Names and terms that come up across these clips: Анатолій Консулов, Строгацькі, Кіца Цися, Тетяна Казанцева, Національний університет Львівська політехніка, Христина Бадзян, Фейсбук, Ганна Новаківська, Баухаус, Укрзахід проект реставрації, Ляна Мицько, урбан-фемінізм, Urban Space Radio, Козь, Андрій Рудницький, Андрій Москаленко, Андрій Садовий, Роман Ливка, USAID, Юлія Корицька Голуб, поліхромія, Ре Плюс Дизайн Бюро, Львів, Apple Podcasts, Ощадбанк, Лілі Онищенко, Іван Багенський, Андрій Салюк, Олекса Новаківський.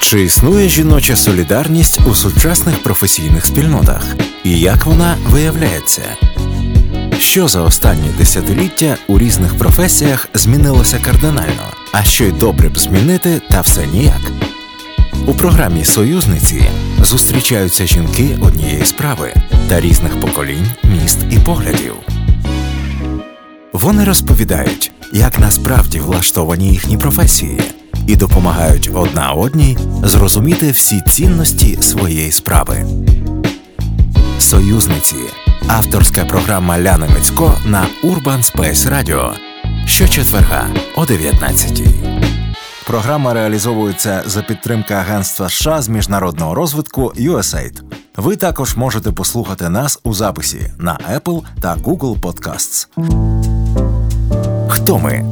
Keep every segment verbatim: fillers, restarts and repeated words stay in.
Чи існує жіноча солідарність у сучасних професійних спільнотах? І як вона виявляється? Що за останні десятиліття у різних професіях змінилося кардинально, а що й добре б змінити, та все ніяк? У програмі «Союзниці» зустрічаються жінки однієї справи та різних поколінь, міст і поглядів. Вони розповідають, як насправді влаштовані їхні професії, і допомагають одна одній зрозуміти всі цінності своєї справи. «Союзниці» – авторська програма Ляни Мицько на Urban Space Radio. Щочетверга о дев'ятнадцятій. Програма реалізовується за підтримки Агентства США з міжнародного розвитку ю ес ей ай ді. Ви також можете послухати нас у записі на Apple та Google Podcasts. Хто ми?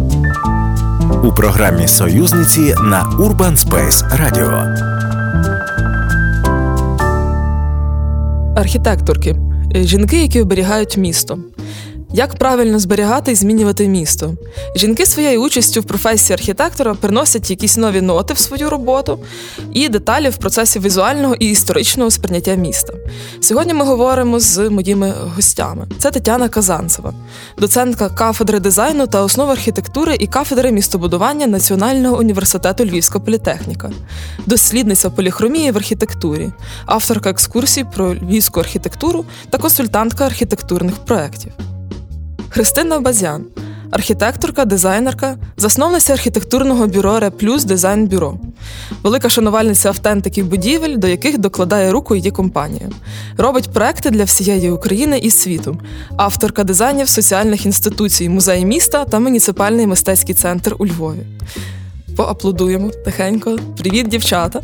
У програмі «Союзниці» на Urban Space Radio. Архітекторки. Жінки, які оберігають місто. Як правильно зберігати і змінювати місто? Жінки своєю участю в професії архітектора приносять якісь нові ноти в свою роботу і деталі в процесі візуального і історичного сприйняття міста. Сьогодні ми говоримо з моїми гостями. Це Тетяна Казанцева, доцентка кафедри дизайну та основ архітектури і кафедри містобудування Національного університету Львівська політехніка, дослідниця поліхромії в архітектурі, авторка екскурсій про львівську архітектуру та консультантка архітектурних проєктів. Христина Бадзян, архітекторка, дизайнерка, засновниця архітектурного бюро «Ре Плюс Дизайн Бюро», велика шанувальниця автентиків будівель, до яких докладає руку її компанія. Робить проекти для всієї України і світу. Авторка дизайнів соціальних інституцій, музей міста та муніципальний мистецький центр у Львові. Поаплодуємо тихенько. Привіт, дівчата.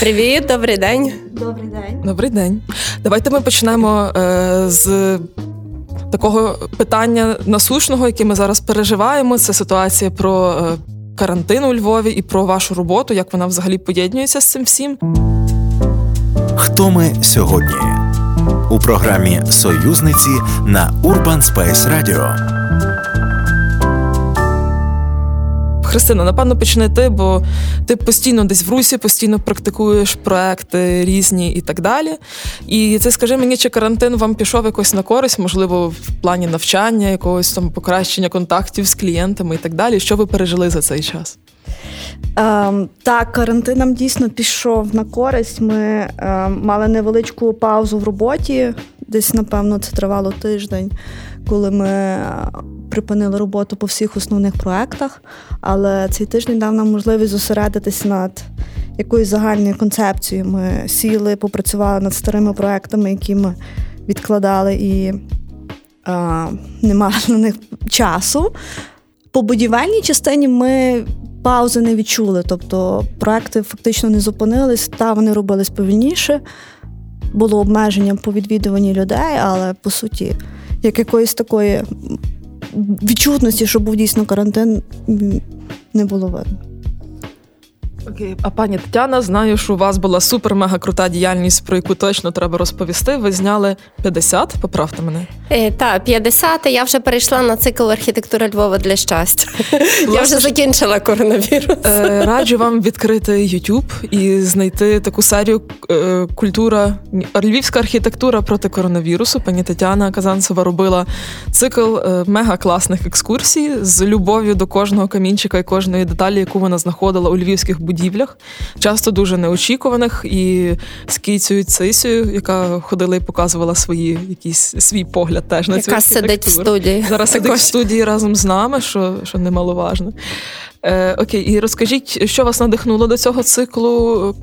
Привіт, добрий день. Добрий день. Добрий день. Давайте ми почнемо е, з... такого питання насущного, яке ми зараз переживаємо, це ситуація про карантин у Львові і про вашу роботу, як вона взагалі поєднується з цим всім. Хто ми сьогодні? У програмі «Союзниці» на Urban Space Radio. Христина, напевно, почни ти, бо ти постійно десь в русі, постійно практикуєш проекти різні і так далі. І це, скажи мені, чи карантин вам пішов якось на користь, можливо, в плані навчання, якогось там покращення контактів з клієнтами і так далі? Що ви пережили за цей час? Ем, так, карантин нам дійсно пішов на користь. Ми ем, мали невеличку паузу в роботі, десь, напевно, це тривало тиждень, коли ми припинили роботу по всіх основних проєктах, але цей тиждень дав нам можливість зосередитись над якоюсь загальною концепцією. Ми сіли, попрацювали над старими проєктами, які ми відкладали і а, не мали на них часу. По будівельній частині ми паузи не відчули, тобто проєкти фактично не зупинились, та вони робились повільніше. Було обмеження по відвідуванні людей, але по суті, як якоїсь такої відчутності, що був дійсно карантин, не було видно. Окей. А пані Тетяна, знаю, що у вас була супер-мега-крута діяльність, про яку точно треба розповісти. Ви зняли п'ятдесят, поправте мене. Е, так, п'ятдесят, я вже перейшла на цикл «Архітектура Львова для щастя». Власне, я вже закінчила коронавірус. Е, раджу вам відкрити YouTube і знайти таку серію е, «Культура, львівська архітектура проти коронавірусу». Пані Тетяна Казанцева робила цикл е, мега-класних екскурсій з любов'ю до кожного камінчика і кожної деталі, яку вона знаходила у львівських будівлях. Дівлях, часто дуже неочікуваних, і з Кіцею Цисею, яка ходила і показувала свої, якісь, свій погляд теж на цю архітектуру. Яка сидить в студії. Зараз сидить в студії разом з нами, що, що немаловажно. Е, окей, і розкажіть, що вас надихнуло до цього циклу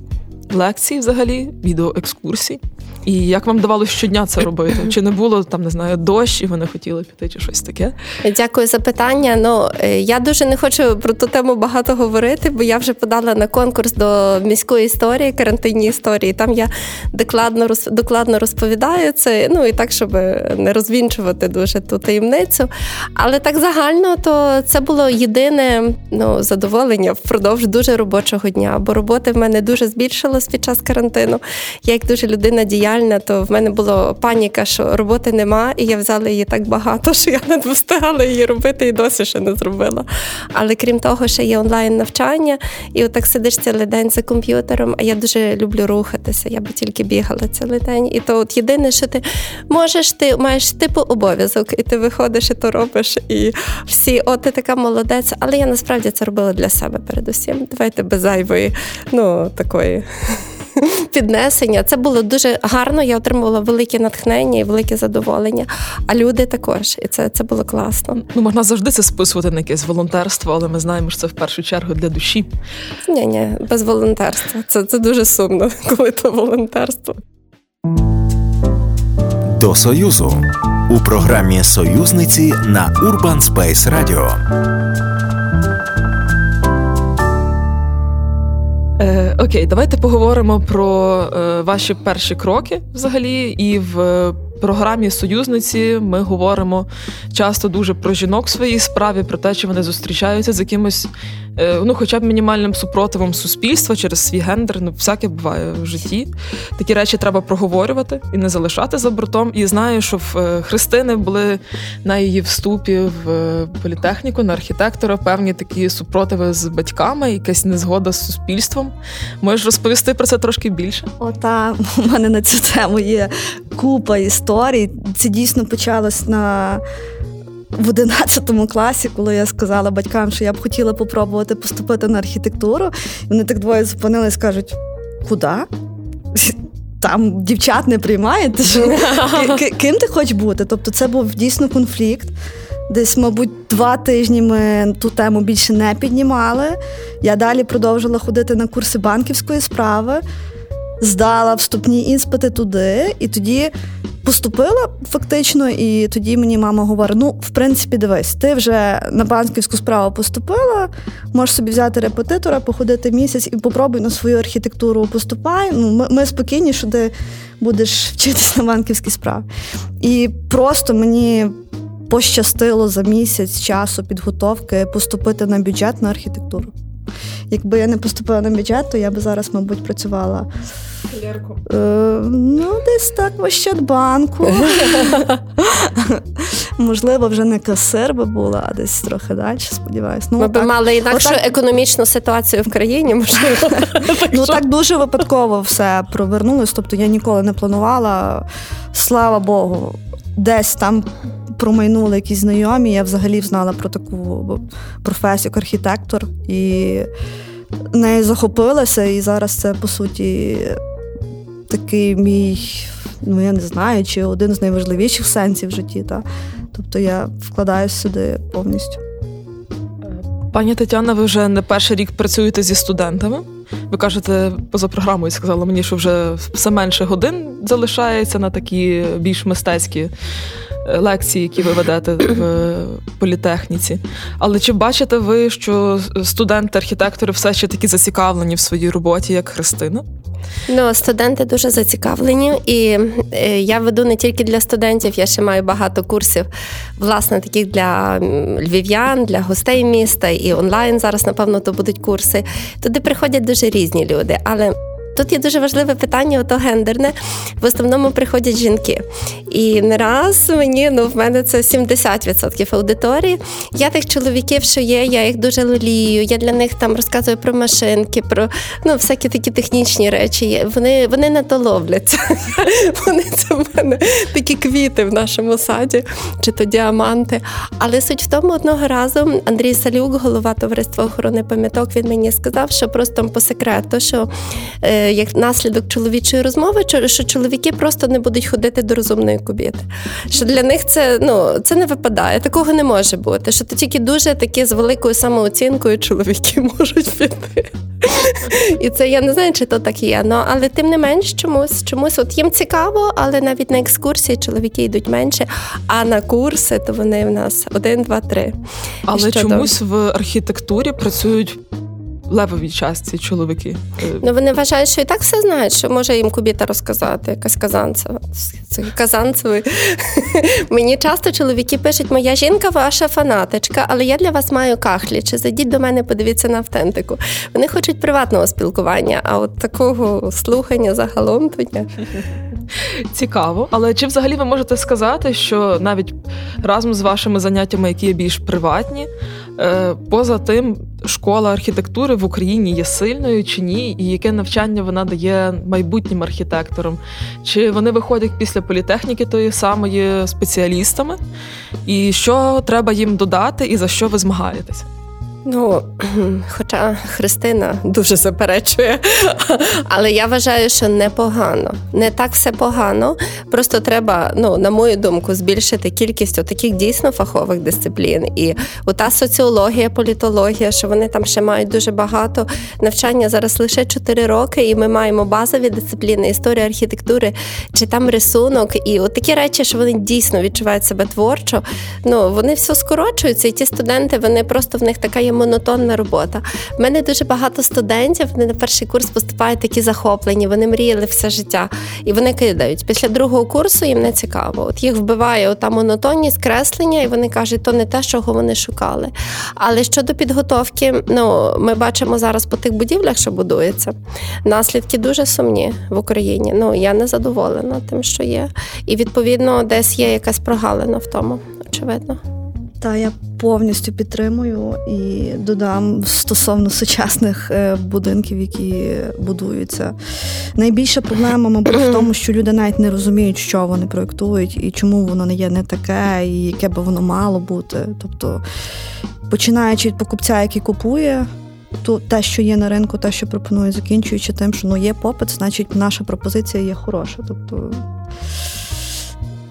лекцій взагалі, відеоекскурсій? І як вам давалося щодня це робити? Чи не було, там, не знаю, дощ, і вони хотіли піти, чи щось таке? Дякую за питання. Ну, я дуже не хочу про ту тему багато говорити, бо я вже подала на конкурс до міської історії, карантинній історії. Там я докладно, докладно розповідаю це, ну, і так, щоб не розвінчувати дуже ту таємницю. Але так загально, то це було єдине, ну, задоволення впродовж дуже робочого дня, бо роботи в мене дуже збільшилось під час карантину. Я, як дуже людина діяльна, нереальна, то в мене була паніка, що роботи нема, і я взяла її так багато, що я не встигала її робити і досі ще не зробила. Але крім того, ще є онлайн-навчання, і отак сидиш цілий день за комп'ютером, а я дуже люблю рухатися, я би тільки бігала цілий день. І то от єдине, що ти можеш, ти маєш типу обов'язок, і ти виходиш, і то робиш, і всі, о, ти така молодець, але я насправді це робила для себе передусім. Давайте без зайвої, ну, такої... піднесення. Це було дуже гарно, я отримувала велике натхнення і велике задоволення, а люди також, і це, це було класно. Ну, можна завжди це списувати на якесь волонтерство, але ми знаємо, що це в першу чергу для душі. Ні-ні, без волонтерства. Це, це дуже сумно, коли то волонтерство. До Союзу. У програмі «Союзниці» на Urban Space Radio. Е, окей, давайте поговоримо про е, ваші перші кроки взагалі. І в е, програмі «Союзниці» ми говоримо часто дуже про жінок в своїй справі, про те, чи вони зустрічаються з якимось, е, ну, хоча б мінімальним супротивом суспільства через свій гендер. Ну, всяке буває в житті. Такі речі треба проговорювати і не залишати за бортом. І знаю, що в е, Христини були на її вступі в е, політехніку, на архітектора, певні такі супротиви з батьками, якась незгода з суспільством. Можеш розповісти про це трошки більше? О, та, у мене на цю тему є купа історій. Це дійсно почалось на... в одинадцятому класі, коли я сказала батькам, що я б хотіла попробувати поступити на архітектуру. Вони так двоє зупинились, кажуть, куди? Там дівчат не приймають. Ким ти хочеш бути? Тобто це був дійсно конфлікт. Десь, мабуть, два тижні ми ту тему більше не піднімали. Я далі продовжила ходити на курси банківської справи, здала вступні іспити туди, і тоді поступила фактично, і тоді мені мама говорить, ну, в принципі, дивись, ти вже на банківську справу поступила, можеш собі взяти репетитора, походити місяць і попробуй на свою архітектуру поступай. Ну, ми, ми спокійні, що ти будеш вчитись на банківській справі. І просто мені... пощастило за місяць часу підготовки поступити на бюджет на архітектуру. Якби я не поступила на бюджет, то я би зараз, мабуть, працювала клерком. Е, ну, десь так в Ощадбанку. Можливо, вже не касир би була, а десь трохи далі, сподіваюся. Ну, ми би мали інакшу отак... економічну ситуацію в країні, можливо. Ну, так дуже випадково все провернулось, тобто я ніколи не планувала. Слава Богу, десь там промайнули якісь знайомі, я взагалі знала про таку професію, як архітектор, і нею захопилася, і зараз це, по суті, такий мій, ну, я не знаю, чи один з найважливіших сенсів в житті, та? Тобто я вкладаюсь сюди повністю. Пані Тетяна, ви вже не перший рік працюєте зі студентами. Ви кажете, поза програмою сказала мені, що вже все менше годин залишається на такі більш мистецькі лекції, які ви ведете в політехніці. Але чи бачите ви, що студенти-архітектори все ще такі зацікавлені в своїй роботі, як Христина? Ну, студенти дуже зацікавлені, і я веду не тільки для студентів, я ще маю багато курсів, власне, таких для львів'ян, для гостей міста, і онлайн зараз, напевно, то будуть курси. Туди приходять дуже різні люди, але... тут є дуже важливе питання, ото гендерне. В основному приходять жінки. І не раз мені, ну, в мене це сімдесят відсотків аудиторії. Я тих чоловіків, що є, я їх дуже лолію, я для них там розказую про машинки, про, ну, всякі такі технічні речі. Вони, вони не то ловляться. Вони це в мене такі квіти в нашому саді, чи то діаманти. Але суть в тому, одного разу Андрій Салюк, голова товариства охорони пам'яток, він мені сказав, що просто по секрету, що... як наслідок чоловічої розмови, що чоловіки просто не будуть ходити до розумної кубіти. Що для них це, ну, це не випадає, такого не може бути. Що то тільки дуже такі з великою самооцінкою чоловіки можуть піти. І це, я не знаю, чи то так є. Ну, але тим не менш чомусь, чомусь от їм цікаво, але навіть на екскурсії чоловіки йдуть менше, а на курси, то вони в нас один, два, три. Але чомусь в архітектурі працюють левовій частці чоловіки. Ну, вони вважають, що і так все знають, що може їм кубіта розказати, якась Казанцева. Казанцевий. Мені часто чоловіки пишуть, моя жінка ваша фанаточка, але я для вас маю кахлі, чи зайдіть до мене, подивіться на автентику. Вони хочуть приватного спілкування, а от такого слухання загалом то ні. цікаво. Але чи взагалі ви можете сказати, що навіть разом з вашими заняттями, які є більш приватні, поза тим, школа архітектури в Україні є сильною чи ні? І яке навчання вона дає майбутнім архітекторам? Чи вони виходять після політехніки тої самої спеціалістами? І що треба їм додати, і за що ви змагаєтесь? Ну, хоча Христина дуже заперечує, але я вважаю, що непогано. Не так все погано, просто треба, ну, на мою думку, збільшити кількість отаких дійсно фахових дисциплін. І ота соціологія, політологія, що вони там ще мають дуже багато. Навчання зараз лише чотири роки, і ми маємо базові дисципліни, історія архітектури, чи там рисунок. І отакі речі, що вони дійсно відчувають себе творчо, ну, вони все скорочуються, і ті студенти, вони просто в них така є монотонна робота. У мене дуже багато студентів, вони на перший курс поступають такі захоплені, вони мріяли все життя, і вони кидають. Після другого курсу їм не цікаво. От їх вбиває ота монотонність, креслення, і вони кажуть, то не те, чого вони шукали. Але щодо підготовки, ну, ми бачимо зараз по тих будівлях, що будується, наслідки дуже сумні в Україні. Ну, я не задоволена тим, що є. І, відповідно, десь є якась прогалина в тому, очевидно. Та, я повністю підтримую і додам стосовно сучасних будинків, які будуються. Найбільша проблема, мабуть, в тому, що люди навіть не розуміють, що вони проєктують і чому воно не є не таке, і яке би воно мало бути. Тобто, починаючи від покупця, який купує, то те, що є на ринку, те, що пропонує, закінчуючи тим, що ну, є попит, значить наша пропозиція є хороша. Тобто...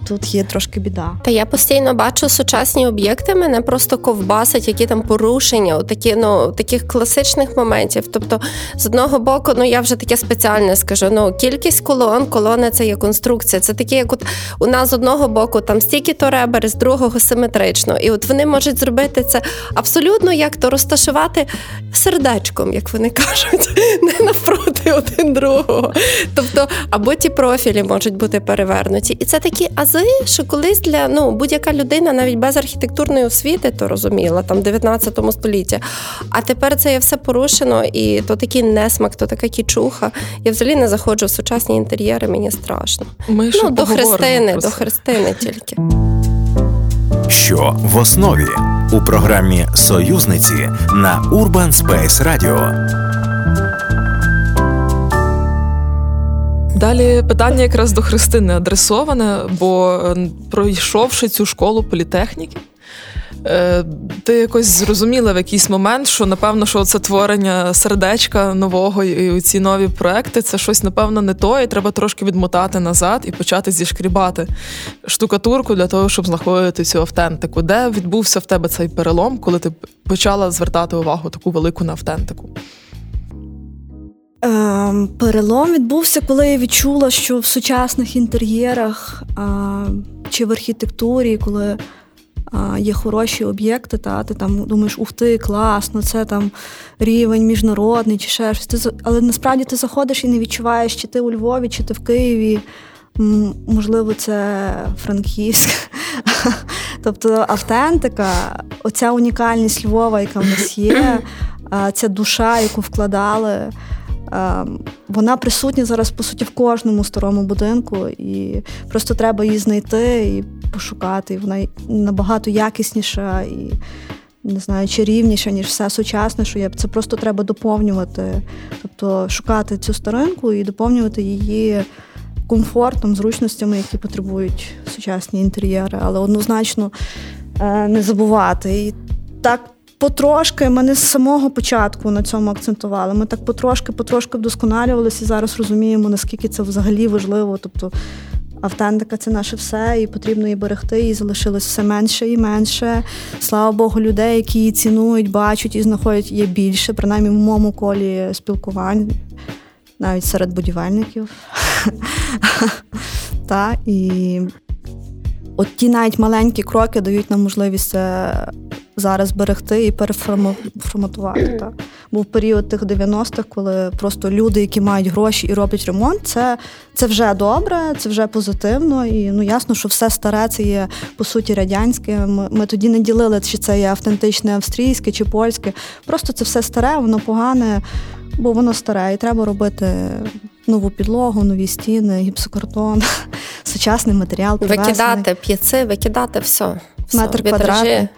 Тут є трошки біда. Та я постійно бачу сучасні об'єкти, мене просто ковбасить, які там порушення, такі, ну, таких класичних моментів. Тобто, з одного боку, ну, я вже таке спеціальне скажу, ну, кількість колон, колони – це є конструкція. Це такі, як от у нас з одного боку там стільки-то ребер, з другого – симетрично. І от вони можуть зробити це абсолютно, як-то розташувати сердечком, як вони кажуть, не навпроти один другого. Тобто, або ті профілі можуть бути перевернуті. І це такі ази, що колись для, ну, будь-яка людина навіть без архітектурної освіти то розуміла, там, в дев'ятнадцятому столітті. А тепер це є все порушено, і то такий несмак, то така кічуха. Я взагалі не заходжу в сучасні інтер'єри, мені страшно. Ми ну, до Христини, до Христини тільки. Що в основі? У програмі «Союзниці» на Urban Space Radio. Далі питання якраз до Христини адресоване, бо пройшовши цю школу політехніки, ти якось зрозуміла в якийсь момент, що, напевно, що це творення сердечка нового і ці нові проекти, це щось, напевно, не то, і треба трошки відмотати назад і почати зішкрібати штукатурку для того, щоб знаходити цю автентику. Де відбувся в тебе цей перелом, коли ти почала звертати увагу таку велику на автентику? Ем, перелом відбувся, коли я відчула, що в сучасних інтер'єрах а, чи в архітектурі, коли а, є хороші об'єкти, та ти там думаєш, ух ти, класно, це там рівень міжнародний чи ще щось. Ти, але насправді ти заходиш і не відчуваєш, чи ти у Львові, чи ти в Києві. М, можливо, це Франківськ. Тобто автентика, оця унікальність Львова, яка в нас є, ця душа, яку вкладали, вона присутня зараз, по суті, в кожному старому будинку, і просто треба її знайти і пошукати. І вона набагато якісніша і, не знаю, чарівніша, ніж все сучасне, що є. Це просто треба доповнювати. Тобто шукати цю старинку і доповнювати її комфортом, зручностями, які потребують сучасні інтер'єри. Але однозначно не забувати. І так потрошки, мене з самого початку на цьому акцентували. Ми так потрошки-потрошки вдосконалювалися і зараз розуміємо, наскільки це взагалі важливо. Тобто автентика – це наше все, і потрібно її берегти, і залишилось все менше і менше. Слава Богу, людей, які її цінують, бачать і знаходять, є більше, принаймні в моєму колі спілкувань, навіть серед будівельників. Та, і от ті навіть маленькі кроки дають нам можливість зараз берегти і переформатувати. Так. Був період тих дев'яностих, коли просто люди, які мають гроші і роблять ремонт, це, це вже добре, це вже позитивно. І ну ясно, що все старе, це є, по суті, радянське. Ми, ми тоді не ділили, чи це є автентичне австрійське чи польське. Просто це все старе, воно погане, бо воно старе, і треба робити нову підлогу, нові стіни, гіпсокартон, сучасний матеріал. Викидати п'єци, викидати все. все. Метр квадратний.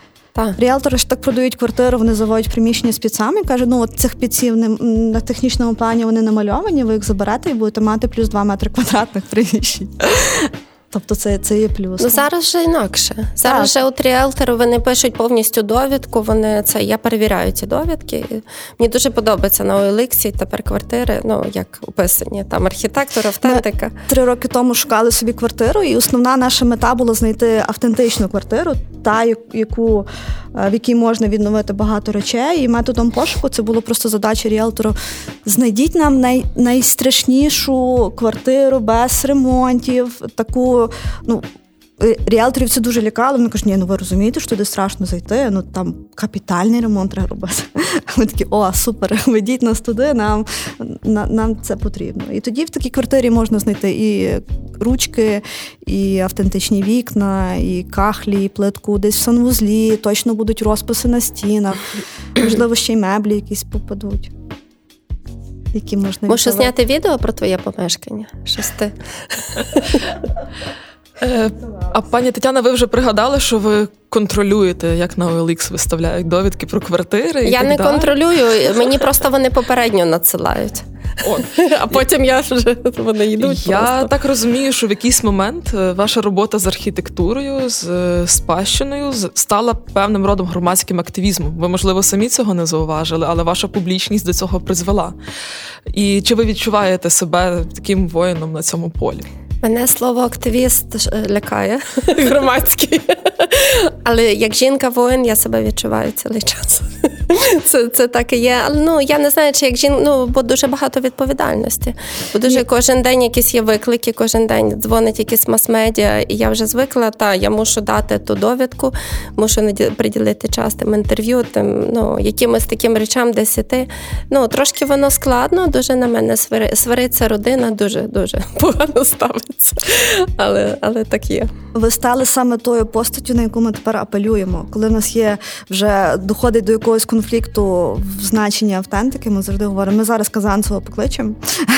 Ріелтори ж так продають квартиру, вони заводять приміщення з піцами, кажуть, ну от цих піців на технічному плані вони намальовані, ви їх заберете і будете мати плюс два метри квадратних приміщень. Тобто це, це є плюс. Ну, зараз же інакше. Зараз так. же от ріелтори, вони пишуть повністю довідку, вони це, я перевіряю ці довідки. Мені дуже подобається на Олексі тепер квартири, ну, як описані, там архітектор, автентика. Ми три роки тому шукали собі квартиру, і основна наша мета була знайти автентичну квартиру, та, яку, в якій можна відновити багато речей. І методом пошуку це було просто задача ріелтору. Знайдіть нам най, найстрашнішу квартиру без ремонтів, таку. Ну, ріелторів це дуже лякало. Вони кажуть, ні, ну ви розумієте, що туди страшно зайти, ну там капітальний ремонт треба робити. Ми такі, о, супер, ведіть нас туди, нам, на, нам це потрібно. І тоді в такій квартирі можна знайти і ручки, і автентичні вікна, і кахлі, і плитку десь в санвузлі, точно будуть розписи на стінах, можливо, ще й меблі якісь попадуть. Які можна Можу відповідати. Зняти відео про твоє помешкання? Щось ти. А пані Тетяна, ви вже пригадали, що ви контролюєте, як на О Ел Ікс виставляють довідки про квартири? І я так не далі. Контролюю, мені просто вони попередньо надсилають. От. А потім я вже, вони йдуть Я просто. Так розумію, що в якийсь момент ваша робота з архітектурою, з спадщиною стала певним родом громадським активізмом. Ви, можливо, самі цього не зауважили, але ваша публічність до цього призвела. І чи ви відчуваєте себе таким воїном на цьому полі? Мене слово «активіст» лякає, громадський. Але як жінка-воїн я себе відчуваю цілий час. Це, це так і є. Ну, я не знаю, чи як жінка, ну, бо дуже багато відповідальності. Бо дуже кожен день якісь є виклики, кожен день дзвонить якісь мас-медіа, і я вже звикла, та, я мушу дати ту довідку, мушу приділити час тим інтерв'ю, тим, ну, якимось таким речам десь іти. Ну, трошки воно складно, дуже на мене свариться родина, дуже-дуже погано ставить. Але, але так є. Ви стали саме тою постаттю, на яку ми тепер апелюємо. Коли в нас є вже доходить до якогось конфлікту в значенні автентики, ми завжди говоримо, ми зараз Казанцеву покличемо,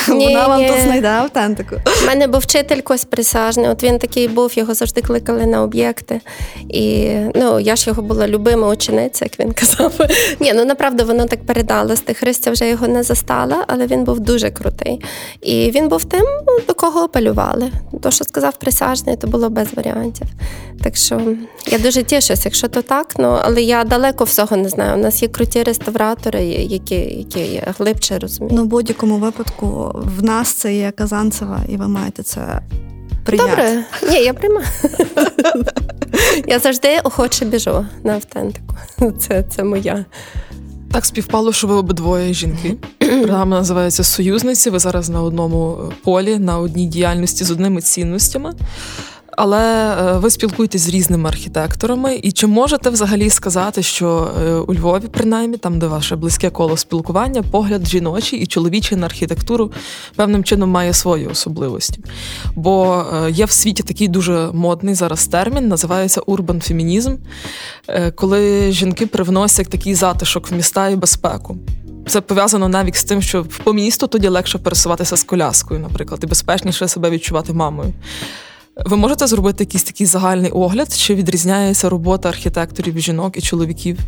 ні, вона вам ні. тут знайде автентику. У мене був вчитель Козь присяжний, от він такий був, його завжди кликали на об'єкти. І, ну, я ж його була любима учениця, як він казав. Ні, ну, направду, воно так передалось. Христя вже його не застала, але він був дуже крутий. І він був тим, до кого апелювали. То, що сказав присяжний, то було без варіантів. Так що я дуже тішусь, якщо то так, ну, але я далеко всього не знаю. У нас є круті реставратори, які, які глибше розуміють. Ну, в будь-якому випадку в нас це є Казанцева, і ви маєте це прийняти. Добре. Ні, я приймаю. Я завжди охоче біжу на автентику. Це, це моя. Так співпало, що ви обидвоє жінки. Програма називається «Союзниці». Ви зараз на одному полі, на одній діяльності з одними цінностями. Але ви спілкуєтесь з різними архітекторами. І чи можете взагалі сказати, що у Львові, принаймні, там, де ваше близьке коло спілкування, погляд жіночий і чоловічий на архітектуру певним чином має свої особливості? Бо є в світі такий дуже модний зараз термін, називається «урбан-фемінізм», коли жінки привносять такий затишок в міста і безпеку. Це пов'язано навіть з тим, що по місту тоді легше пересуватися з коляскою, наприклад, і безпечніше себе відчувати мамою. Ви можете зробити якийсь такий загальний огляд, чи відрізняється робота архітекторів, жінок і чоловіків,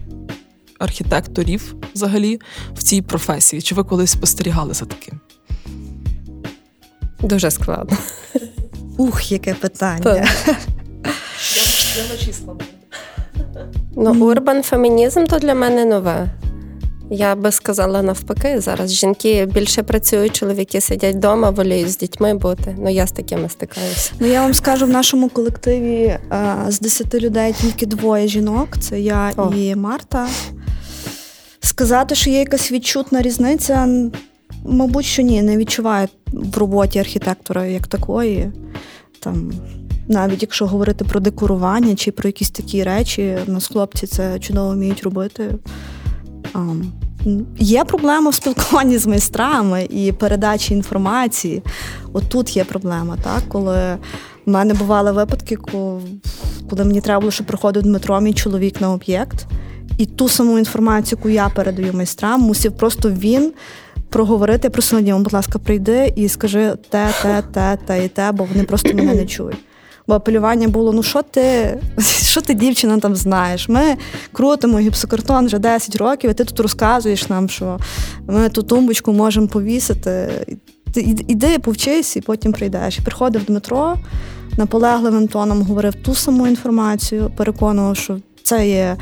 архітекторів взагалі в цій професії? Чи ви колись спостерігали за таким? Дуже складно. Ух, яке питання. Я начисла. Ну, урбан-фемінізм то для мене нове. Я би сказала навпаки, зараз жінки більше працюють, чоловіки сидять вдома, воліють з дітьми бути. Ну, я з такими стикаюся. Ну, я вам скажу, в нашому колективі а, з десяти людей тільки двоє жінок, це я О. і Марта. Сказати, що є якась відчутна різниця, мабуть, що ні, не відчуваю в роботі архітектора як такої. Там, навіть якщо говорити про декорування чи про якісь такі речі, у нас хлопці це чудово вміють робити. Um, є проблема в спілкуванні з майстрами і передачі інформації. От тут є проблема, так? Коли в мене бували випадки, коли мені треба було, щоб приходив Дмитро, мій чоловік, на об'єкт, і ту саму інформацію, яку я передаю майстрам, мусив просто він проговорити, просто Надія, будь ласка, прийди і скажи те, те, те, те і те, бо вони просто мене не чують. Бо апелювання було, ну що ти, що ти, дівчина, там знаєш? Ми крутимо гіпсокартон вже десять років, і ти тут розказуєш нам, що ми ту тумбочку можемо повісити. Ти іди, повчись, і потім прийдеш. І приходив Дмитро, наполегливим тоном говорив ту саму інформацію, переконував, що це є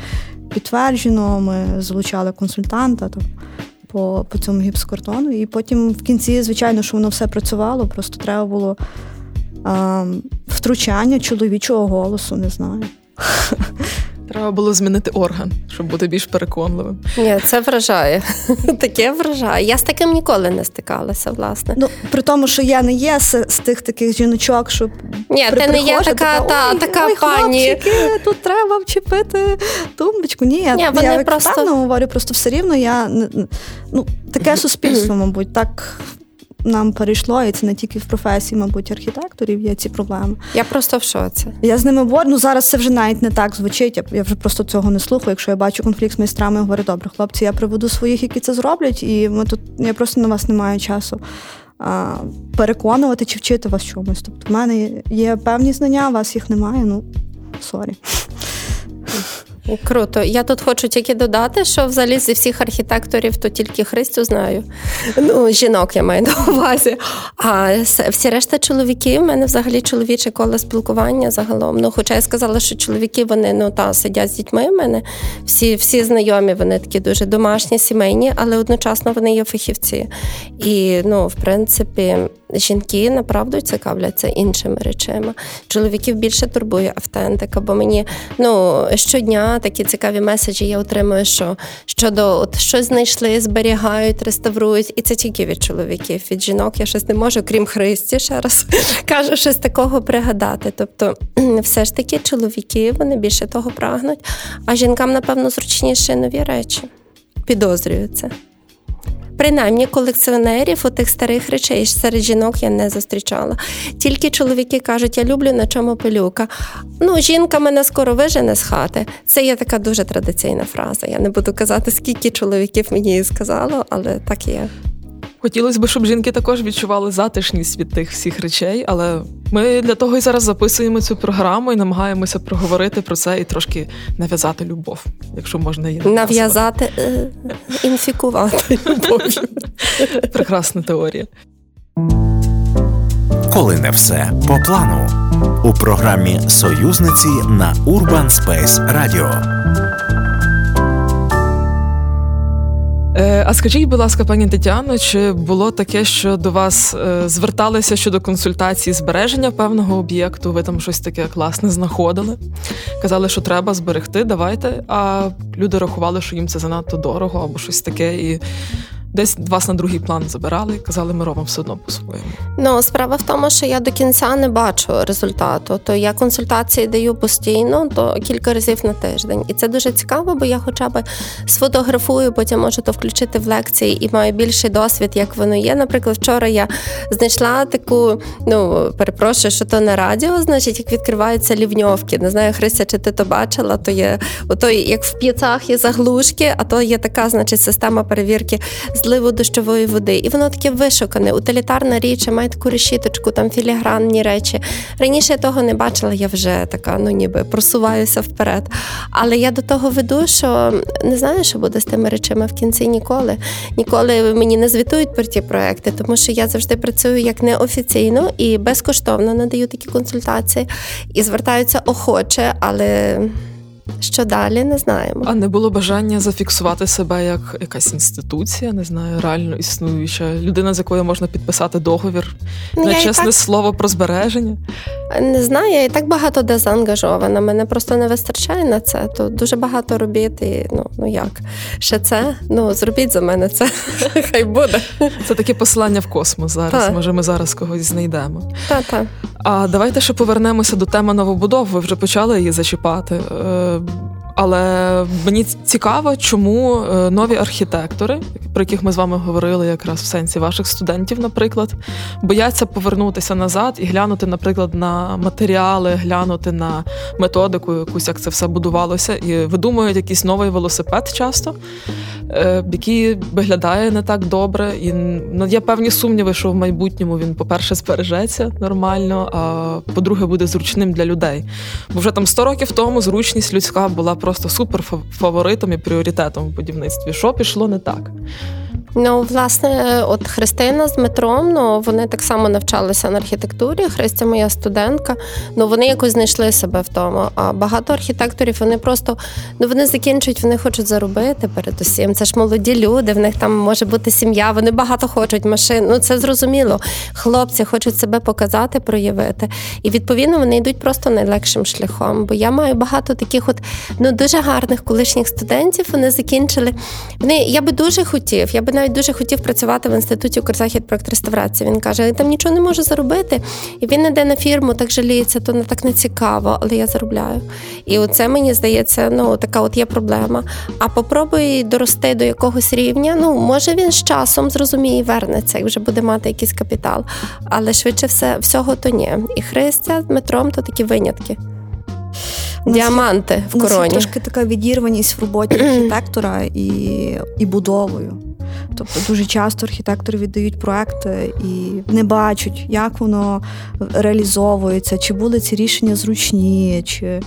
підтверджено, ми залучали консультанта там, по, по цьому гіпсокартону. І потім в кінці, звичайно, що воно все працювало, просто треба було втручання чоловічого голосу, не знаю. Треба було змінити орган, щоб бути більш переконливим. Ні, це вражає. Таке вражає. Я з таким ніколи не стикалася, власне. Ну, при тому, що я не є з, з тих таких жіночок, що ні, ти не є така, та, ой, така ой, пані. Хлопчики, тут треба вчепити тумбочку. Ні, Ні я, я просто... впевнено говорю, просто все рівно я... Ну, таке суспільство, мабуть, так... Нам перейшло, і це не тільки в професії, мабуть, архітекторів є ці проблеми. Я просто в шоці. Я з ними борю. Ну, зараз це вже навіть не так звучить, я, я вже просто цього не слухаю. Якщо я бачу конфлікт з майстрами, я говорю, добре, хлопці, я приведу своїх, які це зроблять, і ми тут, я просто на вас не маю часу а, переконувати чи вчити вас чомусь. Тобто в мене є певні знання, у вас їх немає, ну, сорі. Круто. Я тут хочу тільки додати, що взагалі зі всіх архітекторів то тільки Христю знаю. Ну, жінок я маю на увазі. А всі решта чоловіків, в мене взагалі чоловіче коло спілкування загалом. Ну, хоча я сказала, що чоловіки, вони, ну, та, сидять з дітьми в мене. Всі, всі знайомі, вони такі дуже домашні, сімейні, але одночасно вони є фахівці. І, ну, в принципі, жінки, направду, цікавляться іншими речами. Чоловіків більше турбує автентика, бо мені, ну, щодня такі цікаві меседжі я отримую, що щодо от щось знайшли, зберігають, реставрують, і це тільки від чоловіків, від жінок я щось не можу, крім Христі, ще раз кажу, щось такого пригадати. Тобто, все ж таки, чоловіки, вони більше того прагнуть, а жінкам, напевно, зручніші нові речі. Підозрюю це. Принаймні, колекціонерів отих старих речей серед жінок я не зустрічала. Тільки чоловіки кажуть, я люблю, на чому пилюка. Ну, жінка мене скоро вижене з хати. Це є така дуже традиційна фраза. Я не буду казати, скільки чоловіків мені її сказало, але так є. Хотілося б, щоб жінки також відчували затишність від тих всіх речей, але ми для того і зараз записуємо цю програму і намагаємося проговорити про це і трошки нав'язати любов, якщо можна її нав'язати. Нав'язати, е- інфікувати любов. Прекрасна теорія. Коли не все по плану. У програмі «Союзниці» на Urban Space Radio. А скажіть, будь ласка, пані Тетяно, чи було таке, що до вас зверталися щодо консультації збереження певного об'єкту, ви там щось таке класне знаходили, казали, що треба зберегти, давайте, а люди рахували, що їм це занадто дорого або щось таке, і десь вас на другий план забирали і казали, ми робимо все одно по-своєму. Ну, справа в тому, що я до кінця не бачу результату. То я консультації даю постійно, то кілька разів на тиждень. І це дуже цікаво, бо я хоча б сфотографую, потім можу то включити в лекції і маю більший досвід, як воно є. Наприклад, вчора я знайшла таку, ну, перепрошую, що то на радіо, значить, як відкриваються лівньовки. Не знаю, Христя, чи ти то бачила, то є, ото як в п'єцах є заглушки, а то є така, значить, система перевірки зливу дощової води. І воно таке вишукане, утилітарна річ, має таку решіточку, там філігранні речі. Раніше я того не бачила, я вже така, ну ніби просуваюся вперед. Але я до того веду, що не знаю, що буде з тими речами в кінці ніколи. Ніколи мені не звітують про ті проекти, тому що я завжди працюю як неофіційно і безкоштовно надаю такі консультації. І звертаються охоче, але... Що далі, не знаємо. А не було бажання зафіксувати себе як якась інституція, не знаю, реально існуюча людина, з якою можна підписати договір ну, на чесне так... слово про збереження? Не знаю, я і так багато де заангажована, мене просто не вистачає на це, то дуже багато робіт і, ну, ну як, ще це, ну зробіть за мене це, хай буде. Це таке посилання в космос зараз, та. Може ми зараз когось знайдемо. Та-та. А давайте ще повернемося до теми новобудов, ви вже почали її зачіпати. Але мені цікаво, чому нові архітектори, про яких ми з вами говорили якраз в сенсі ваших студентів, наприклад, бояться повернутися назад і глянути, наприклад, на матеріали, глянути на методику якусь, як це все будувалося, і видумують якийсь новий велосипед часто, який виглядає не так добре. І є певні сумніви, що в майбутньому він, по-перше, збережеться нормально, а по-друге, буде зручним для людей. Бо вже там сто років тому зручність людська була просто суперфаворитом і пріоритетом в будівництві. Що пішло не так? Ну, власне, от Христина з Дмитром, ну, вони так само навчалися на архітектурі, Христя моя студентка, ну, вони якось знайшли себе в тому. А багато архітекторів, вони просто, ну, вони закінчують, вони хочуть заробити передусім. Це ж молоді люди, в них там може бути сім'я, вони багато хочуть машин, ну, це зрозуміло. Хлопці хочуть себе показати, проявити. І, відповідно, вони йдуть просто найлегшим шляхом. Бо я маю багато таких от, ну, дуже гарних колишніх студентів, вони закінчили. Вони, я би дуже хотів, я би навіть дуже хотів працювати в інституті «Укрзахід проект реставрації». Він каже, я там нічого не можу заробити. І він іде на фірму, так жаліється, то так не цікаво, але я заробляю. І оце, мені здається, ну, така от є проблема. А попробуй дорости до якогось рівня, ну, може він з часом зрозуміє і вернеться, і вже буде мати якийсь капітал. Але швидше все, всього то ні. І Христя з Дмитром то такі винятки. Діаманти в короні. У нас є трошки така відірваність в роботі архітектора і, і будовою. Тобто дуже часто архітектори віддають проекти і не бачать, як воно реалізовується, чи були ці рішення зручні, чи,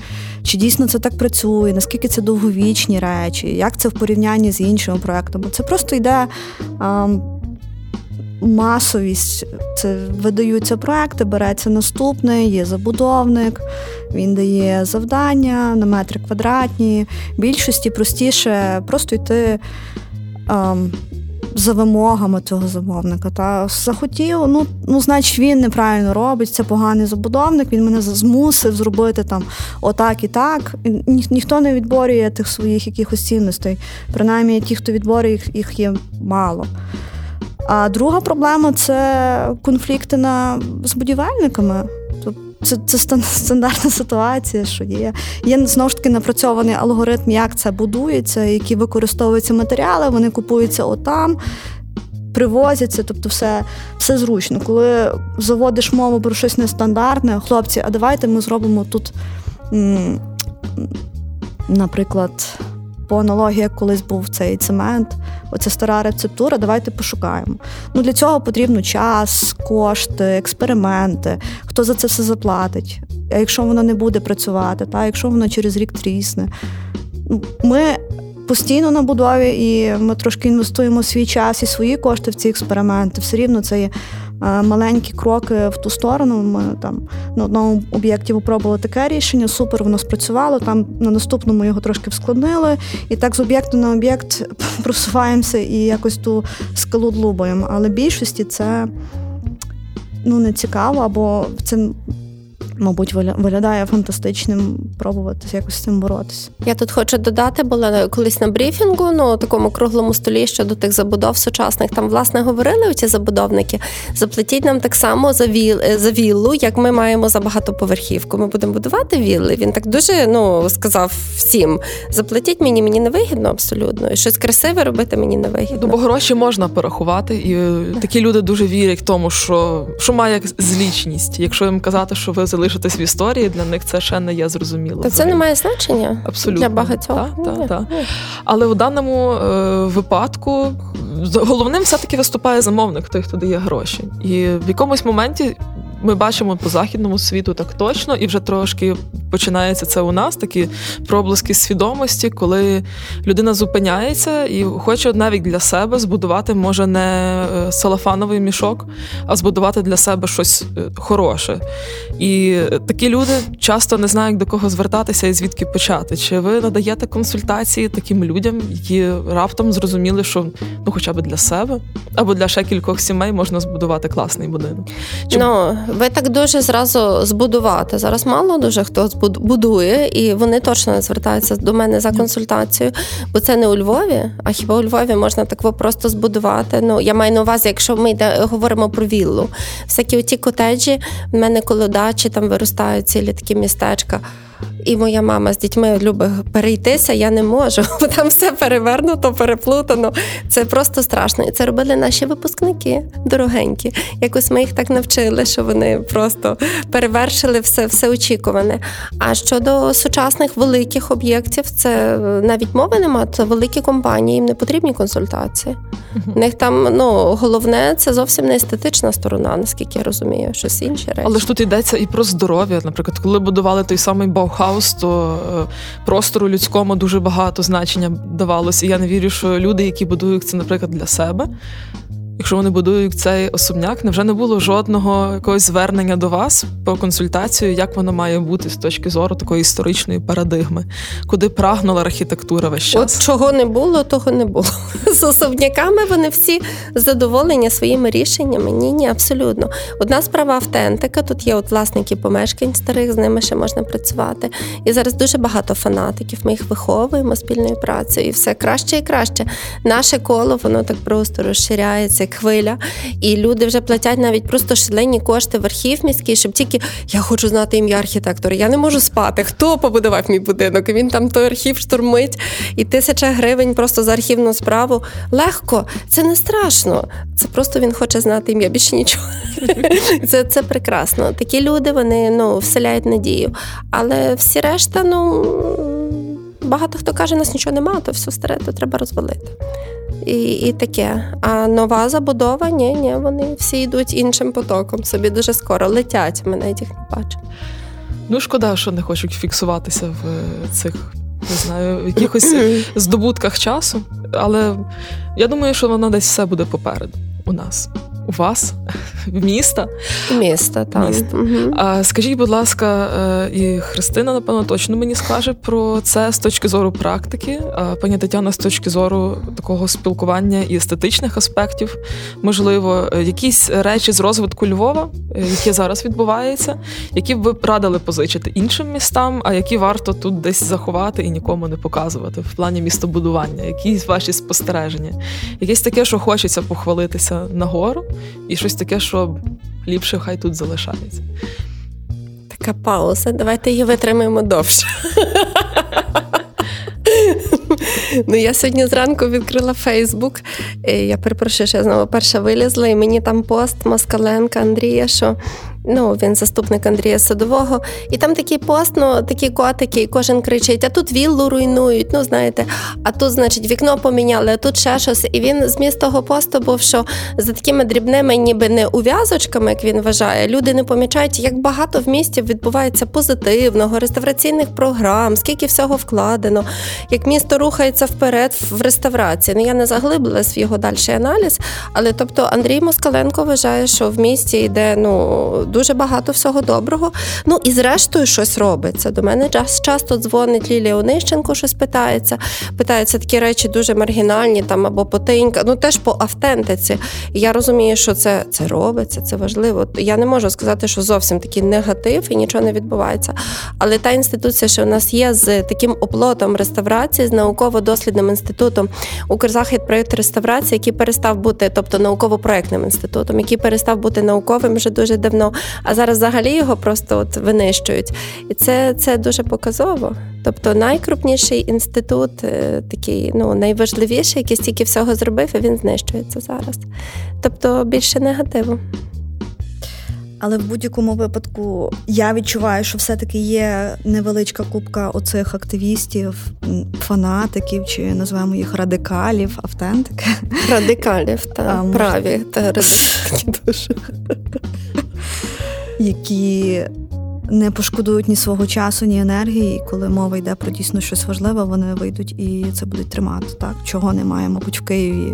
чи дійсно це так працює, наскільки це довговічні речі, як це в порівнянні з іншими проектами. Це просто йде а, масовість, це видаються проекти, береться наступний, є забудовник, він дає завдання на метри квадратні, більшості простіше просто йти за вимогами цього замовника. Та захотів, ну, ну, значить, він неправильно робить, це поганий забудовник, він мене змусив зробити там отак і так. Ні, ніхто не відборює тих своїх якихось цінностей. Принаймні, ті, хто відборює, їх, їх є мало. А друга проблема – це конфлікти на, з будівельниками. Це, це стандартна ситуація, що є. Є, знову ж таки, напрацьований алгоритм, як це будується, які використовуються матеріали, вони купуються отам, привозяться, тобто все, все зручно. Коли заводиш мову про щось нестандартне, хлопці, а давайте ми зробимо тут, м- наприклад, по аналогії, як колись був цей цемент, оця стара рецептура, давайте пошукаємо. Ну, для цього потрібно час, кошти, експерименти, хто за це все заплатить, а якщо воно не буде працювати, та якщо воно через рік трісне. Ми постійно на будові, і ми трошки інвестуємо свій час і свої кошти в ці експерименти. Все рівно це є маленькі кроки в ту сторону. Ми там на одному об'єкті випробували таке рішення, супер, воно спрацювало, там на наступному його трошки вскладнили, і так з об'єкту на об'єкт просуваємося і якось ту скалу длубаємо. Але більшості це, ну, не цікаво, або це, мабуть, виглядає фантастичним пробувати якось з цим боротися. Я тут хочу додати, була колись на брифінгу, ну, такому круглому столі щодо тих забудов сучасних. Там, власне, говорили ці забудовники, заплатіть нам так само за, віл, за віллу, як ми маємо за багатоповерхівку. Ми будемо будувати вілли. Він так дуже, ну, сказав всім, заплатіть мені, мені невигідно абсолютно. І щось красиве робити мені невигідно. Бо гроші можна порахувати, і такі люди дуже вірять тому, що, що має злічність. Якщо їм казати, що ви залишили щось в історії, для них це ще не є зрозуміло. Та це не має значення? Абсолютно. Для багатьох? Так, так, так. Але у даному е, випадку головним все-таки виступає замовник, той, хто дає гроші. І в якомусь моменті ми бачимо по західному світу так точно, і вже трошки починається це у нас, такі проблиски свідомості, коли людина зупиняється і хоче навіть для себе збудувати, може, не салафановий мішок, а збудувати для себе щось хороше. І такі люди часто не знають, до кого звертатися і звідки почати. Чи ви надаєте консультації таким людям, які раптом зрозуміли, що, ну, хоча б для себе, або для ще кількох сімей можна збудувати класний будинок? Чи... No. Ви так дуже зразу збудувати. Зараз мало дуже хто будує, і вони точно не звертаються до мене за консультацією, бо це не у Львові, а хіба у Львові можна так просто збудувати. Ну, я маю на увазі, якщо ми йде, говоримо про віллу. Всякі оті котеджі, в мене коло дачі, там виростають цілі такі містечка. І моя мама з дітьми любить перейтися, я не можу, бо там все перевернуто, переплутано. Це просто страшно. І це робили наші випускники, дорогенькі. Якось ми їх так навчили, що вони просто перевершили все, все очікуване. А щодо сучасних великих об'єктів, це навіть мови нема, це великі компанії, їм не потрібні консультації. У них там, ну, головне, це зовсім не естетична сторона, наскільки я розумію, щось інше речі. Але ж тут йдеться і про здоров'я. Наприклад, коли будували той самий Баухаус, то простору людському дуже багато значення давалося. І я не вірю, що люди, які будують це, наприклад, для себе, якщо вони будують цей особняк, невже не було жодного якогось звернення до вас по консультацію, як воно має бути з точки зору такої історичної парадигми, куди прагнула архітектура весь час? От чого не було, того не було. З особняками вони всі задоволені своїми рішеннями. Ні, ні, абсолютно. Одна справа автентика, тут є от власники помешкань старих, з ними ще можна працювати. І зараз дуже багато фанатиків, ми їх виховуємо спільною працею, і все краще і краще. Наше коло, воно так просто розширяється, хвиля, і люди вже платять навіть просто шалені кошти в архів міський, щоб тільки я хочу знати ім'я архітектора, я не можу спати, хто побудував мій будинок, і він там той архів штурмить, і тисяча гривень просто за архівну справу. Легко, це не страшно, це просто він хоче знати ім'я, більше нічого. Це, це прекрасно. Такі люди, вони, ну, вселяють надію. Але всі решта, ну, багато хто каже, нас нічого нема, то все старе, то треба розвалити. І, і таке. А нова забудова, ні, ні, вони всі йдуть іншим потоком, собі дуже скоро летять, ми навіть їх не бачимо. Ну, шкода, що не хочуть фіксуватися в цих, не знаю, якихось здобутках часу, але я думаю, що воно десь все буде попереду у нас. У вас? Міста? Міста, так. Міста. Угу. А, скажіть, будь ласка, і Христина, напевно, точно мені скаже про це з точки зору практики, а пані Тетяна з точки зору такого спілкування і естетичних аспектів. Можливо, якісь речі з розвитку Львова, які зараз відбуваються, які б ви радили позичити іншим містам, а які варто тут десь заховати і нікому не показувати в плані містобудування? Якісь ваші спостереження? Якесь таке, що хочеться похвалитися нагору? І щось таке, що ліпше хай тут залишається. Така пауза. Давайте її витримаємо довше. Ну, я сьогодні зранку відкрила Фейсбук. Я перепрошую, що я знову перша вилізла, і мені там пост Москаленка Андрія, що... Ну, він заступник Андрія Садового. І там такий пост, ну, такі котики, і кожен кричить, а тут віллу руйнують, ну, знаєте, а тут, значить, вікно поміняли, а тут ще щось. І він зміст того посту був, що за такими дрібними ніби не ув'язочками, як він вважає, люди не помічають, як багато в місті відбувається позитивного, реставраційних програм, скільки всього вкладено, як місто рухається вперед в реставрації. Ну, я не заглибилась в його дальший аналіз, але, тобто, Андрій Москаленко вважає, що в місті йде, ну, дуже багато всього доброго. Ну, і зрештою щось робиться. До мене часто дзвонить Лілі Онищенко, щось питається. Питаються такі речі дуже маргінальні, там, або потинька. Ну, теж по автентиці. І я розумію, що це, це робиться, це важливо. Я не можу сказати, що зовсім такий негатив і нічого не відбувається. Але та інституція, що у нас є з таким оплотом реставрації, з науково-дослідним інститутом Укрзахід проект реставрації, який перестав бути, тобто науково-проектним інститутом, який перестав бути науковим вже дуже давно, а зараз взагалі його просто от винищують. І це, це дуже показово. Тобто найкрупніший інститут, такий, ну, найважливіший, який стільки всього зробив, і він знищується зараз. Тобто більше негативу. Але в будь-якому випадку я відчуваю, що все-таки є невеличка купка оцих активістів, фанатиків, чи називаємо їх радикалів, автентики. Радикалів, та а, праві, та радикалів дуже. Які не пошкодують ні свого часу, ні енергії, і коли мова йде про дійсно щось важливе, вони вийдуть і це будуть тримати, так? Чого немає, мабуть, в Києві,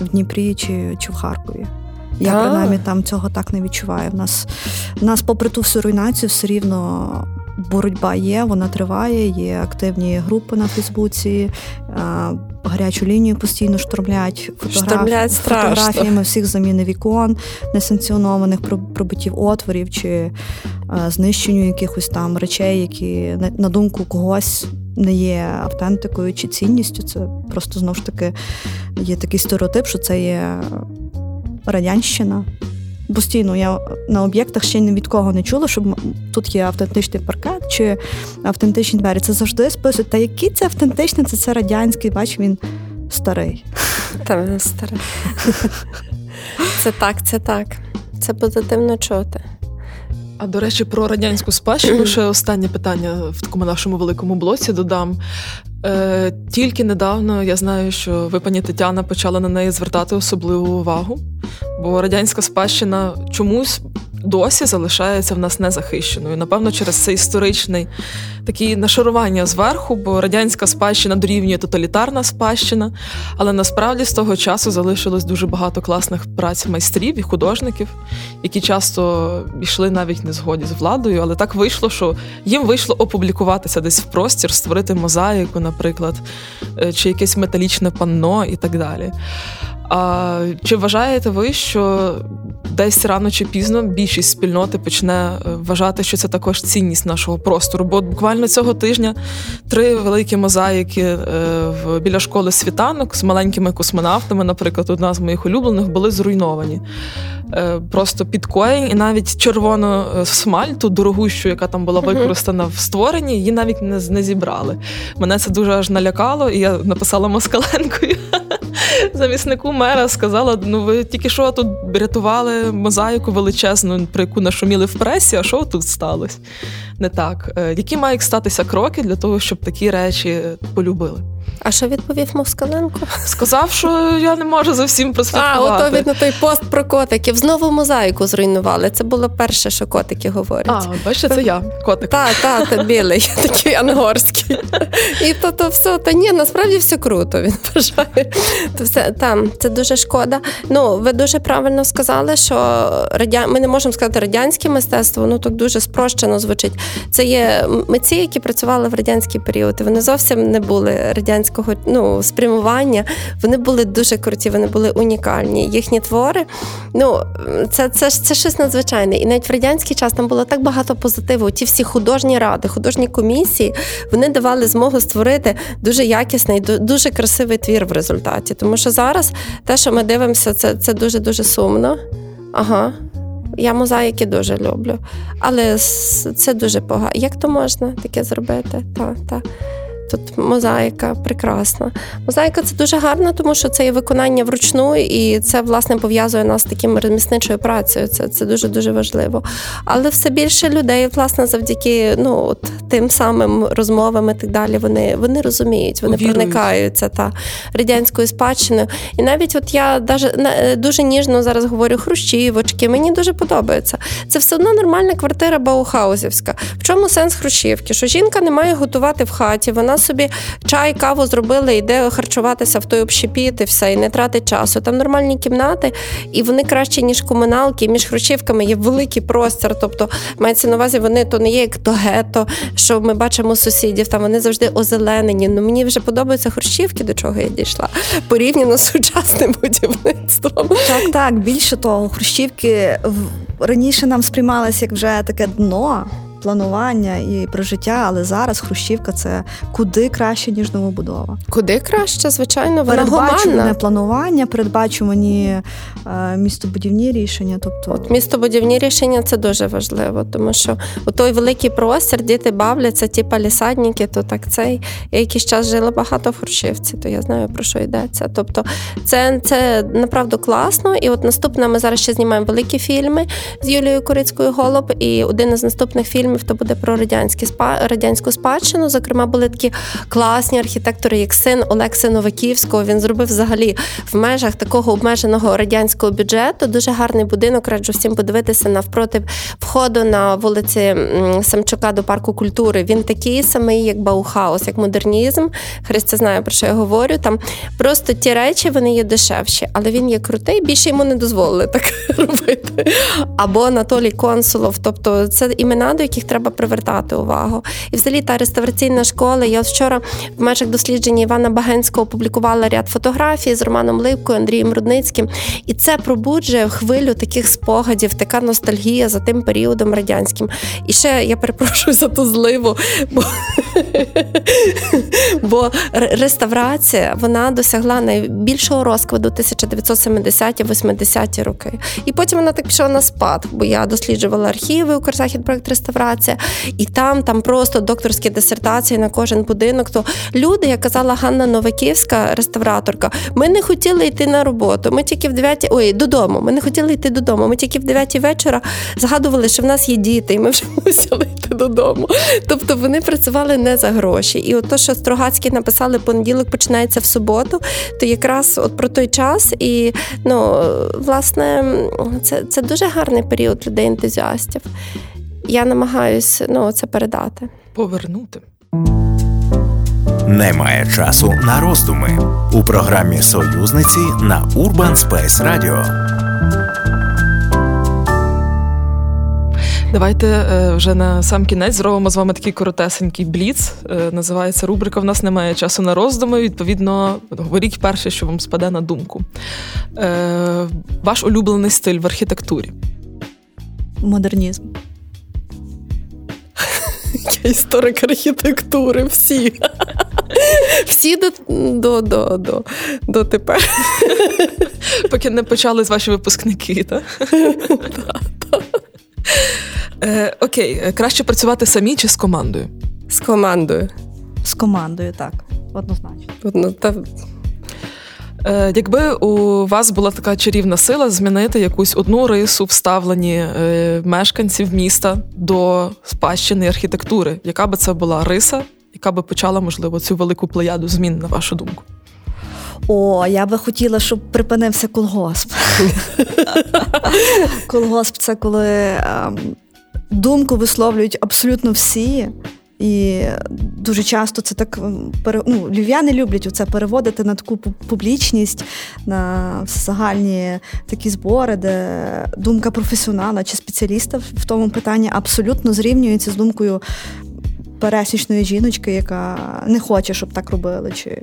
в Дніпрі чи, чи в Харкові. Я, а. принаймні, там цього так не відчуваю. В нас, в нас, попри ту всю руйнацію, все рівно боротьба є, вона триває, є активні групи на Фейсбуці, гарячу лінію постійно штурмлять, фотограф... фотографіями всіх заміни вікон, несанкціонованих пробиттів отворів чи знищенню якихось там речей, які, на думку когось, не є автентикою чи цінністю. Це просто, знову ж таки, є такий стереотип, що це є радянщина. Постійно я на об'єктах ще ні від кого не чула, щоб тут є автентичний паркет чи автентичні двері. Це завжди списують. Та який це автентичний, це, це радянський, бач, він старий. Та він старий. Це так, це так. Це позитивно чути. А, до речі, про радянську спадщину ще останнє питання в такому нашому великому блоці додам. Е, тільки недавно, я знаю, що ви, пані Тетяна, почали на неї звертати особливу увагу, бо радянська спадщина чомусь досі залишається в нас незахищеною. Напевно, через це історичне такі нашарування зверху, бо радянська спадщина дорівнює тоталітарна спадщина, але насправді з того часу залишилось дуже багато класних праць майстрів і художників, які часто йшли навіть не згоді з владою, але так вийшло, що їм вийшло опублікуватися десь в простір, створити мозаїку, наприклад, чи якесь металічне панно і так далі. А чи вважаєте ви, що десь рано чи пізно більшість спільноти почне вважати, що це також цінність нашого простору? Бо буквально цього тижня три великі мозаїки біля школи Світанок з маленькими космонавтами, наприклад, одна з моїх улюблених, були зруйновані. Просто під коїнь, і навіть червону смальту, дорогущу, яка там була використана в створенні, її навіть не, не зібрали. Мене це дуже аж налякало, і я написала Москаленкою. Заміснику мера сказала, ну ви тільки що тут рятували мозаїку величезну, про яку нашуміли в пресі, а що тут сталося? Не так. Які мають статися кроки для того, щоб такі речі полюбили? А що відповів Москаленко? Сказав, що я не можу за всім прослідкувати. А, ото він на той пост про котиків. Знову мозаїку зруйнували. Це було перше, що котики говорять. А, бачите, це я, котик. Так, так, та, білий, такий ангорський. І то, то все, та ні, насправді все круто, він вважає. То все, там, це дуже шкода. Ну, ви дуже правильно сказали, що радя... ми не можемо сказати радянське мистецтво, воно так дуже спрощено звучить. Це є митці, які працювали в радянський період, і вони зовсім не були радянські. Ну, спрямування, вони були дуже круті, вони були унікальні. Їхні твори, ну, це, це, це щось надзвичайне. І навіть в радянський час там було так багато позитиву. Ті всі художні ради, художні комісії, вони давали змогу створити дуже якісний, дуже красивий твір в результаті. Тому що зараз те, що ми дивимося, це, це дуже-дуже сумно. Ага. Я мозаїки дуже люблю. Але це дуже погано. Як то можна таке зробити? Та, та. Тут мозаїка прекрасна. Мозаїка – це дуже гарно, тому що це є виконання вручну, і це, власне, пов'язує нас з таким ремісничою працею. Це, це дуже-дуже важливо. Але все більше людей, власне, завдяки ну, от, тим самим розмовам і так далі, вони, вони розуміють, вони Вірують. проникаються та радянською спадщиною. І навіть от я даже, дуже ніжно зараз говорю хрущівочки, мені дуже подобається. Це все одно нормальна квартира баухаузівська. В чому сенс хрущівки? Що жінка не має готувати в хаті, вона собі чай, каву зробили, йде харчуватися в той общепіт і все, і не тратить часу. Там нормальні кімнати, і вони краще, ніж комуналки, між хрущівками є великий простір, тобто мається на увазі, вони то не є як то гетто, що ми бачимо сусідів, там вони завжди озеленені. Ну мені вже подобаються хрущівки, до чого я дійшла, порівняно з сучасним будівництвом. Так, так, більше того, хрущівки раніше нам сприймалися як вже таке дно, планування і прожиття, але зараз хрущівка – це куди краще, ніж новобудова. Куди краще, звичайно, вона гуманна. Передбачуване планування, передбачувані містобудівні рішення. Тобто... От містобудівні рішення – це дуже важливо, тому що у той великий простір діти бавляться, ті палісадники, то так цей. Я якийсь час жила багато в хрущівці, то я знаю, про що йдеться. Тобто це, це направду класно, і от наступне, ми зараз ще знімаємо великі фільми з Юлією Корицькою Голуб, і один із наступних фільмів то буде про радянські, радянську спадщину. Зокрема, були такі класні архітектори, як син Олекси Новаківського. Він зробив взагалі в межах такого обмеженого радянського бюджету. Дуже гарний будинок, раджу всім подивитися навпроти входу на вулиці Самчука до парку культури. Він такий самий, як Баухаус, як модернізм. Христя знає, про що я говорю. Там просто ті речі, вони є дешевші, але він є крутий, більше йому не дозволили так робити. Або Анатолій Консулов. Тобто це імена, до яких їх треба привертати увагу. І взагалі та реставраційна школа. Я вчора в межах дослідження Івана Багенського опублікувала ряд фотографій з Романом Ливкою, Андрієм Рудницьким. І це пробуджує хвилю таких спогадів, така ностальгія за тим періодом радянським. І ще я перепрошую за ту зливу, бо, бо реставрація, вона досягла найбільшого розкладу тисяча дев'ятсот сімдесяті-вісімдесяті роки. І потім вона так пішла на спад, бо я досліджувала архіви Укрзахід проект реставрації, праця, і там, там просто докторські дисертації на кожен будинок. То люди, як казала Ганна Новаківська, реставраторка, ми не хотіли йти на роботу, ми тільки в дев'ятій, ой, додому, ми не хотіли йти додому, ми тільки в дев'ятій вечора згадували, що в нас є діти, і ми вже мусили йти додому. Тобто вони працювали не за гроші. І от то, що Строгацькі написали, понеділок починається в суботу, то якраз от про той час, і, ну, власне, це, це дуже гарний період людей-ентузіастів. Я намагаюсь, ну, це передати. Повернути. Немає часу на роздуми. У програмі «Союзниці» на Urban Space Radio. Давайте вже на сам кінець зробимо з вами такий коротесенький бліц. Називається рубрика «В нас немає часу на роздуми». Відповідно, говоріть перше, що вам спаде на думку. Ваш улюблений стиль в архітектурі? Модернізм. Я історик архітектури, всі. Всі до, до, до, до, до тепер. Поки не почали з ваші випускники, так? Так. Е, окей, краще працювати самі чи з командою? З командою. З командою, так. Однозначно. Одно, та... е, якби у вас була така чарівна сила змінити якусь одну рису в ставленні е, мешканців міста до спадщини архітектури, яка би це була риса, яка би почала, можливо, цю велику плеяду змін, на вашу думку? О, я би хотіла, щоб припинився колгосп. Колгосп – це коли а, думку висловлюють абсолютно всі. І дуже часто це так, ну, львів'яни люблять це переводити на таку публічність, на загальні такі збори, де думка професіонала чи спеціаліста в тому питанні абсолютно зрівнюється з думкою пересічної жіночки, яка не хоче, щоб так робили, чи...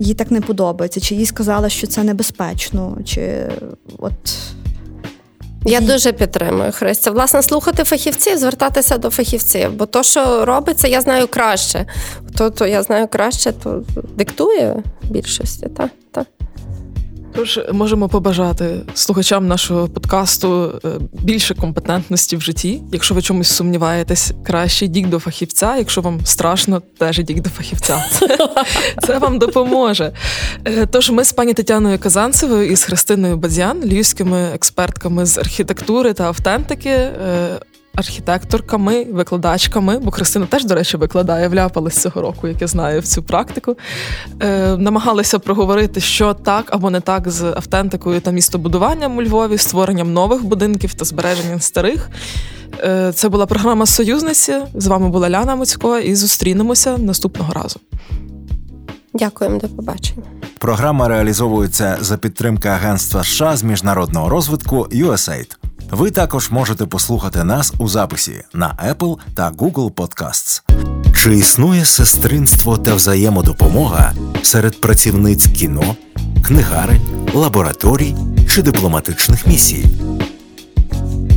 їй так не подобається, чи їй сказали, що це небезпечно, чи от... Я дуже підтримую, Христя. Власне, слухати фахівців, звертатися до фахівців, бо то, що робиться, я знаю краще. То, то я знаю краще, то диктує більшості, так, так. Тож можемо побажати слухачам нашого подкасту більше компетентності в житті. Якщо ви чомусь сумніваєтесь, краще йдіть до фахівця. Якщо вам страшно, теж йдіть до фахівця. Це, це вам допоможе. Тож ми з пані Тетяною Казанцевою і з Христиною Бадзян, львівськими експертками з архітектури та автентики, архітекторками, викладачками, бо Христина теж, до речі, викладає, вляпалась цього року, як я знаю, в цю практику. Е, намагалися проговорити, що так або не так з автентикою та містобудуванням у Львові, створенням нових будинків та збереженням старих. Е, це була програма «Союзниці». З вами була Ляна Мицько і зустрінемося наступного разу. Дякуємо, до побачення. Програма реалізовується за підтримки Агентства США з міжнародного розвитку «ю ес ей ай ді». Ви також можете послухати нас у записі на Apple та Google Podcasts. Чи існує сестринство та взаємодопомога серед працівниць кіно, книгарень, лабораторій чи дипломатичних місій?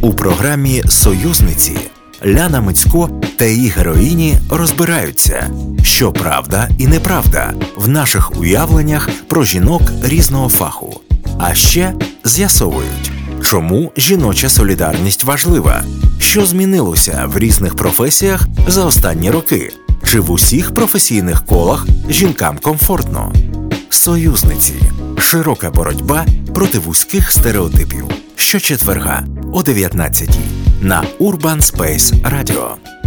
У програмі «Союзниці» Ляна Мицько та її героїні розбираються, що правда і неправда в наших уявленнях про жінок різного фаху. А ще з'ясовують, чому жіноча солідарність важлива? Що змінилося в різних професіях за останні роки? Чи в усіх професійних колах жінкам комфортно? «Союзниці» – широка боротьба проти вузьких стереотипів. Щочетверга о дев'ятнадцятій на Urban Space Radio.